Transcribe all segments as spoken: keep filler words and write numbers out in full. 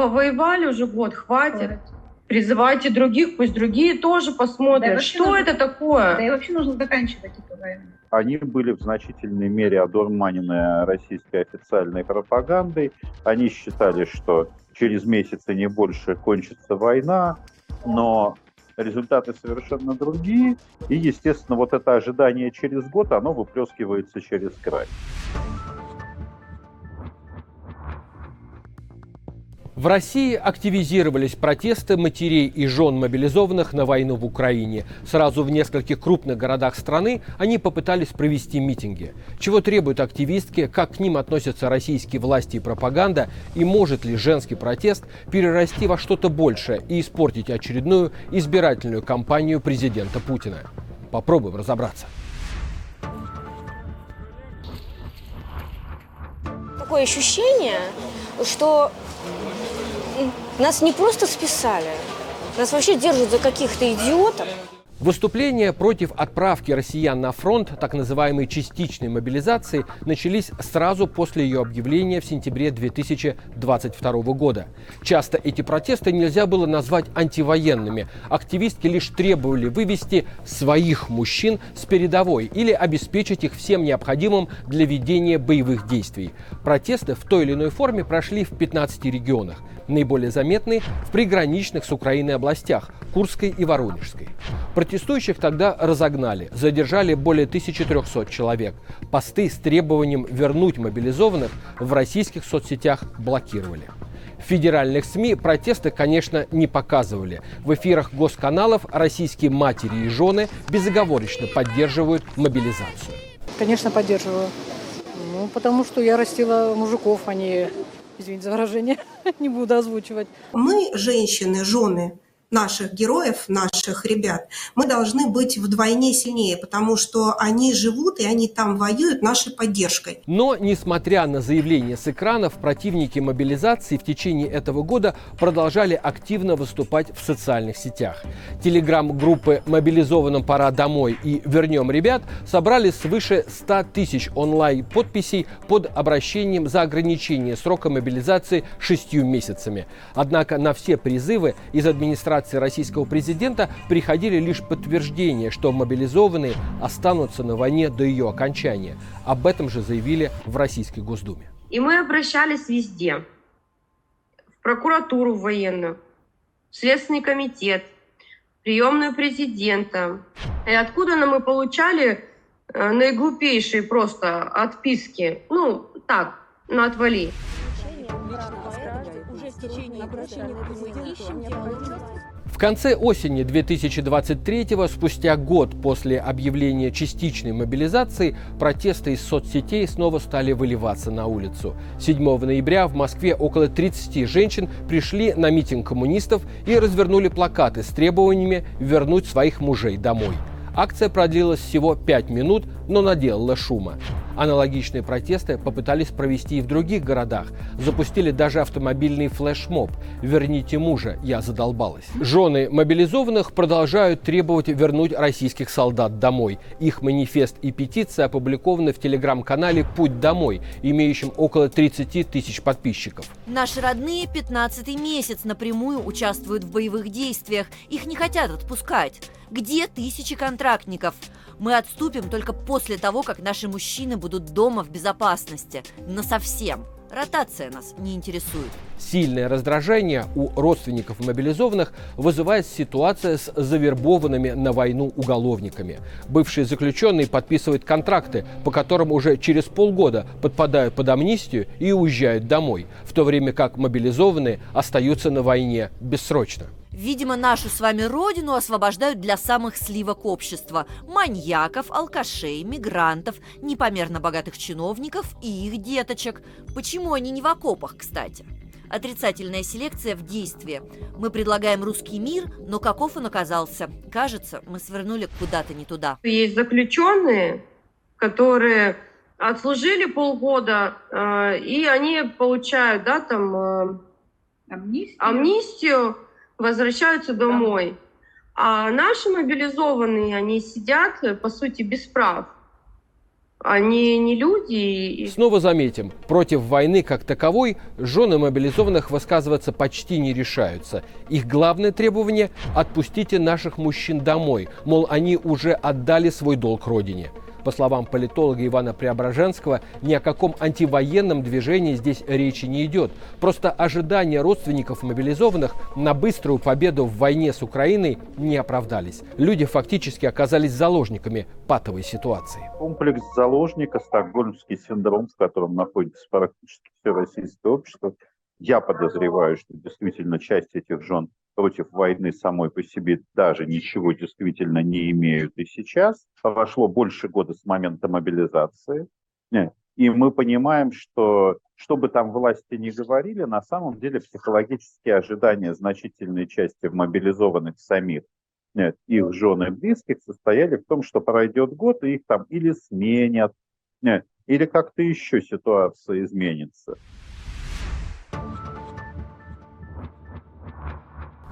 повоевали уже год, хватит. Призывайте других, пусть другие тоже посмотрят. Да, что нужно, это такое? Да и вообще нужно заканчивать эту войну. Они были в значительной мере одурманены российской официальной пропагандой. Они считали, что через месяц и не больше кончится война, но результаты совершенно другие. И, естественно, вот это ожидание через год, оно выплескивается через край. В России активизировались протесты матерей и жен мобилизованных на войну в Украине. Сразу в нескольких крупных городах страны они попытались провести митинги. Чего требуют активистки, как к ним относятся российские власти и пропаганда, и может ли женский протест перерасти во что-то большее и испортить очередную избирательную кампанию президента Путина? Попробуем разобраться. Такое ощущение, что... Нас не просто списали, нас вообще держат за каких-то идиотов. Выступления против отправки россиян на фронт, так называемой частичной мобилизации, начались сразу после ее объявления в сентябре две тысячи двадцать второго года. Часто эти протесты нельзя было назвать антивоенными. Активистки лишь требовали вывести своих мужчин с передовой или обеспечить их всем необходимым для ведения боевых действий. Протесты в той или иной форме прошли в пятнадцати регионах. Наиболее заметны в приграничных с Украиной областях – Курской и Воронежской. Протестующих тогда разогнали, задержали более тысячи трёхсот человек. Посты с требованием вернуть мобилизованных в российских соцсетях блокировали. В федеральных СМИ протесты, конечно, не показывали. В эфирах госканалов российские матери и жены безоговорочно поддерживают мобилизацию. Конечно, поддерживаю. Ну, потому что я растила мужиков, а не... Извините за выражение, не буду озвучивать. Мы, женщины, жены наших героев, наших ребят, мы должны быть вдвойне сильнее, потому что они живут и они там воюют нашей поддержкой. Но, несмотря на заявления с экранов, противники мобилизации в течение этого года продолжали активно выступать в социальных сетях. Телеграм-группы «Мобилизованным пора домой» и «Вернем ребят» собрали свыше ста тысяч онлайн-подписей под обращением за ограничение срока мобилизации шестью месяцами. Однако на все призывы из администрации российского президента приходили лишь подтверждения, что мобилизованные останутся на войне до ее окончания. Об этом же заявили в Российской Госдуме. И мы обращались везде. В прокуратуру военную, в Следственный комитет, в приемную президента. И откуда мы получали наиглупейшие просто отписки? Ну, так, на отвали. В конце осени две тысячи двадцать третьего, спустя год после объявления частичной мобилизации, протесты из соцсетей снова стали выливаться на улицу. седьмого ноября в Москве около тридцати женщин пришли на митинг коммунистов и развернули плакаты с требованиями вернуть своих мужей домой. Акция продлилась всего пять минут, но наделала шума. Аналогичные протесты попытались провести и в других городах. Запустили даже автомобильный флешмоб «Верните мужа, я задолбалась». Жены мобилизованных продолжают требовать вернуть российских солдат домой. Их манифест и петиция опубликованы в телеграм-канале «Путь домой», имеющем около тридцати тысяч подписчиков. Наши родные пятнадцатый месяц напрямую участвуют в боевых действиях. Их не хотят отпускать. Где тысячи контрактников? Мы отступим только после того, как наши мужчины будут дома в безопасности. Насовсем. Ротация нас не интересует. Сильное раздражение у родственников мобилизованных вызывает ситуация с завербованными на войну уголовниками. Бывшие заключенные подписывают контракты, по которым уже через полгода подпадают под амнистию и уезжают домой, в то время как мобилизованные остаются на войне бессрочно. Видимо, нашу с вами родину освобождают для самых сливок общества – маньяков, алкашей, мигрантов, непомерно богатых чиновников и их деточек. Почему они не в окопах, кстати? Отрицательная селекция в действии. Мы предлагаем русский мир, но каков он оказался? Кажется, мы свернули куда-то не туда. Есть заключенные, которые отслужили полгода, и они получают, да, там, амнистию. амнистию. Возвращаются домой. А наши мобилизованные, они сидят, по сути, без прав. Они не люди. Снова заметим, против войны как таковой жены мобилизованных высказываться почти не решаются. Их главное требование – отпустите наших мужчин домой, мол, они уже отдали свой долг родине. По словам политолога Ивана Преображенского, ни о каком антивоенном движении здесь речи не идет. Просто ожидания родственников мобилизованных на быструю победу в войне с Украиной не оправдались. Люди фактически оказались заложниками патовой ситуации. Комплекс заложника, стокгольмский синдром, в котором находится практически все российское общество, я подозреваю, что действительно часть этих жен против войны самой по себе даже ничего действительно не имеют и сейчас. Прошло больше года с момента мобилизации. И мы понимаем, что, что бы там власти ни говорили, на самом деле психологические ожидания значительной части мобилизованных самих, их жен и близких, состояли в том, что пройдет год, и их там или сменят, или как-то еще ситуация изменится.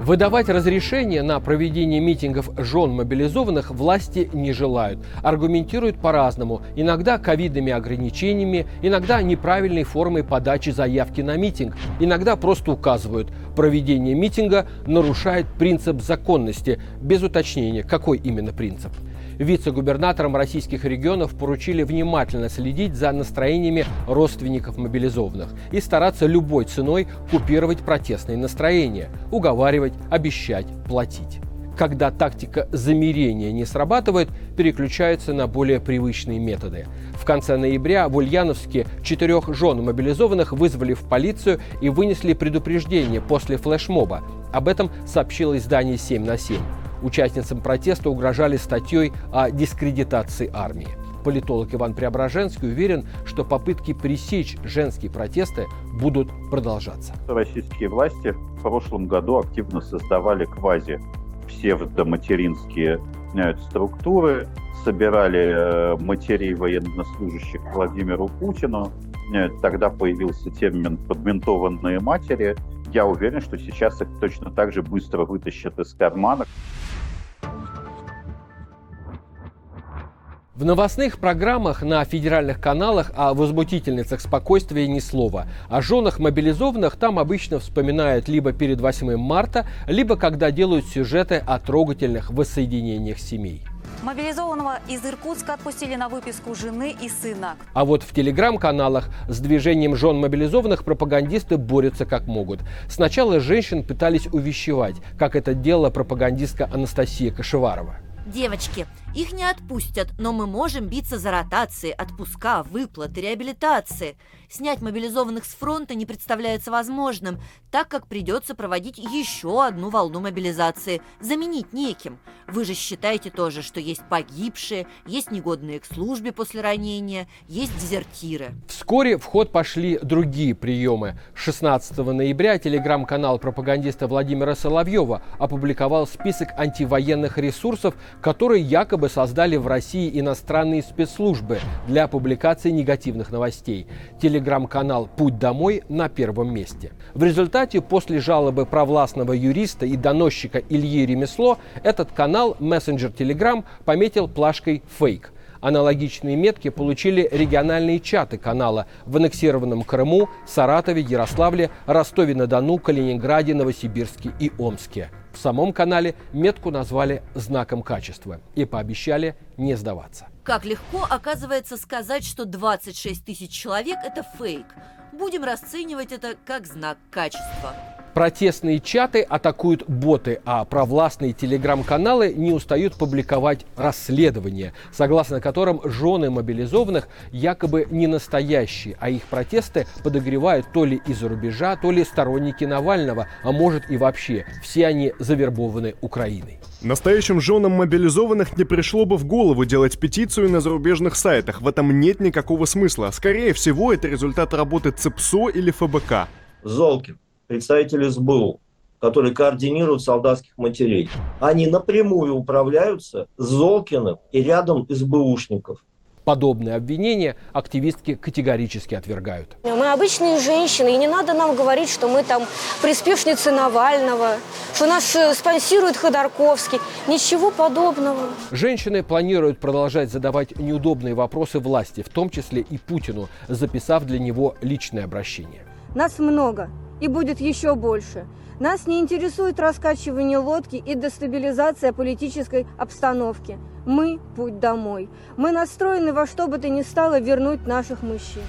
Выдавать разрешение на проведение митингов жен мобилизованных власти не желают. Аргументируют по-разному. Иногда ковидными ограничениями, иногда неправильной формой подачи заявки на митинг. Иногда просто указывают, проведение митинга нарушает принцип законности, без уточнения, какой именно принцип. Вице-губернаторам российских регионов поручили внимательно следить за настроениями родственников мобилизованных и стараться любой ценой купировать протестные настроения, уговаривать, обещать, платить. Когда тактика замирения не срабатывает, переключаются на более привычные методы. В конце ноября в Ульяновске четырех жен мобилизованных вызвали в полицию и вынесли предупреждение после флешмоба. Об этом сообщило издание «семь на семь». Участницам протеста угрожали статьей о дискредитации армии. Политолог Иван Преображенский уверен, что попытки пресечь женские протесты будут продолжаться. Российские власти в прошлом году активно создавали квази-псевдоматеринские структуры, собирали матерей военнослужащих Владимиру Путину. Тогда появился термин «подментованные матери». Я уверен, что сейчас их точно так же быстро вытащат из кармана. В новостных программах на федеральных каналах о возмутительницах спокойствия ни слова. О женах мобилизованных там обычно вспоминают либо перед восьмым марта, либо когда делают сюжеты о трогательных воссоединениях семей. Мобилизованного из Иркутска отпустили на выписку жены и сына. А вот в телеграм-каналах с движением жен мобилизованных пропагандисты борются как могут. Сначала женщин пытались увещевать, как это делала пропагандистка Анастасия Кашеварова. Девочки, их не отпустят, но мы можем биться за ротации, отпуска, выплаты, реабилитации. Снять мобилизованных с фронта не представляется возможным, так как придется проводить еще одну волну мобилизации, заменить неким. Вы же считаете тоже, что есть погибшие, есть негодные к службе после ранения, есть дезертиры. Вскоре в ход пошли другие приемы. шестнадцатого ноября телеграм-канал пропагандиста Владимира Соловьева опубликовал список антивоенных ресурсов, которые якобы создали в России иностранные спецслужбы для публикации негативных новостей. Телеграм-канал «Путь домой» на первом месте. В результате, после жалобы провластного юриста и доносчика Ильи Ремесло, этот канал, мессенджер Телеграм, пометил плашкой «Фейк». Аналогичные метки получили региональные чаты канала в аннексированном Крыму, Саратове, Ярославле, Ростове-на-Дону, Калининграде, Новосибирске и Омске. В самом канале метку назвали знаком качества и пообещали не сдаваться. Как легко, оказывается, сказать, что двадцать шесть тысяч человек – это фейк. Будем расценивать это как знак качества. Протестные чаты атакуют боты, а провластные телеграм-каналы не устают публиковать расследования, согласно которым жены мобилизованных якобы не настоящие, а их протесты подогревают то ли из-за рубежа, то ли сторонники Навального, а может и вообще, все они завербованы Украиной. Настоящим женам мобилизованных не пришло бы в голову делать петицию на зарубежных сайтах, в этом нет никакого смысла. Скорее всего, это результат работы ЦЕПСО или ФБК. Золкин. Представители СБУ, которые координируют солдатских матерей, они напрямую управляются Золкиным и рядом СБУшников. Подобные обвинения активистки категорически отвергают. Мы обычные женщины, и не надо нам говорить, что мы там приспешницы Навального, что нас спонсирует Ходорковский. Ничего подобного. Женщины планируют продолжать задавать неудобные вопросы власти, в том числе и Путину, записав для него личное обращение. Нас много, и будет еще больше. Нас не интересует раскачивание лодки и дестабилизация политической обстановки. Мы – путь домой. Мы настроены во что бы то ни стало вернуть наших мужчин.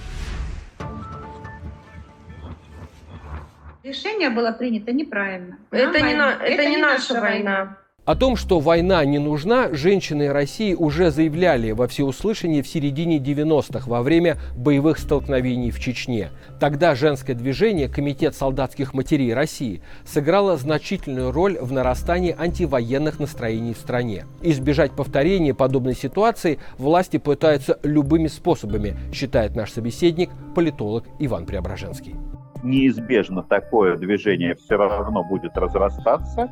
Решение было принято неправильно. Это, не, на, это, это не, не наша война. война. О том, что война не нужна, женщины России уже заявляли во всеуслышание в середине девяностых во время боевых столкновений в Чечне. Тогда женское движение «Комитет солдатских матерей России» сыграло значительную роль в нарастании антивоенных настроений в стране. Избежать повторения подобной ситуации власти пытаются любыми способами, считает наш собеседник, политолог Иван Преображенский. Неизбежно такое движение все равно будет разрастаться.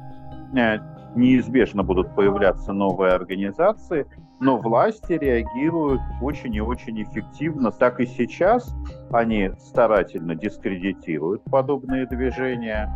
Неизбежно будут появляться новые организации, но власти реагируют очень и очень эффективно. Так и сейчас они старательно дискредитируют подобные движения,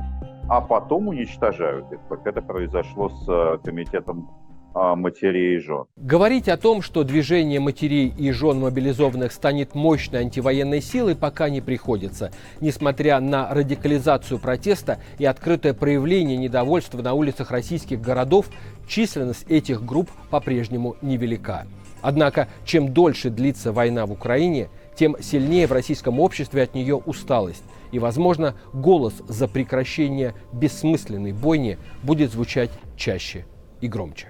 а потом уничтожают их, как это произошло с комитетом матерей и жен. Говорить о том, что движение матерей и жен мобилизованных станет мощной антивоенной силой, пока не приходится, несмотря на радикализацию протеста и открытое проявление недовольства на улицах российских городов, численность этих групп по-прежнему невелика. Однако, чем дольше длится война в Украине, тем сильнее в российском обществе от нее усталость. И, возможно, голос за прекращение бессмысленной бойни будет звучать чаще и громче.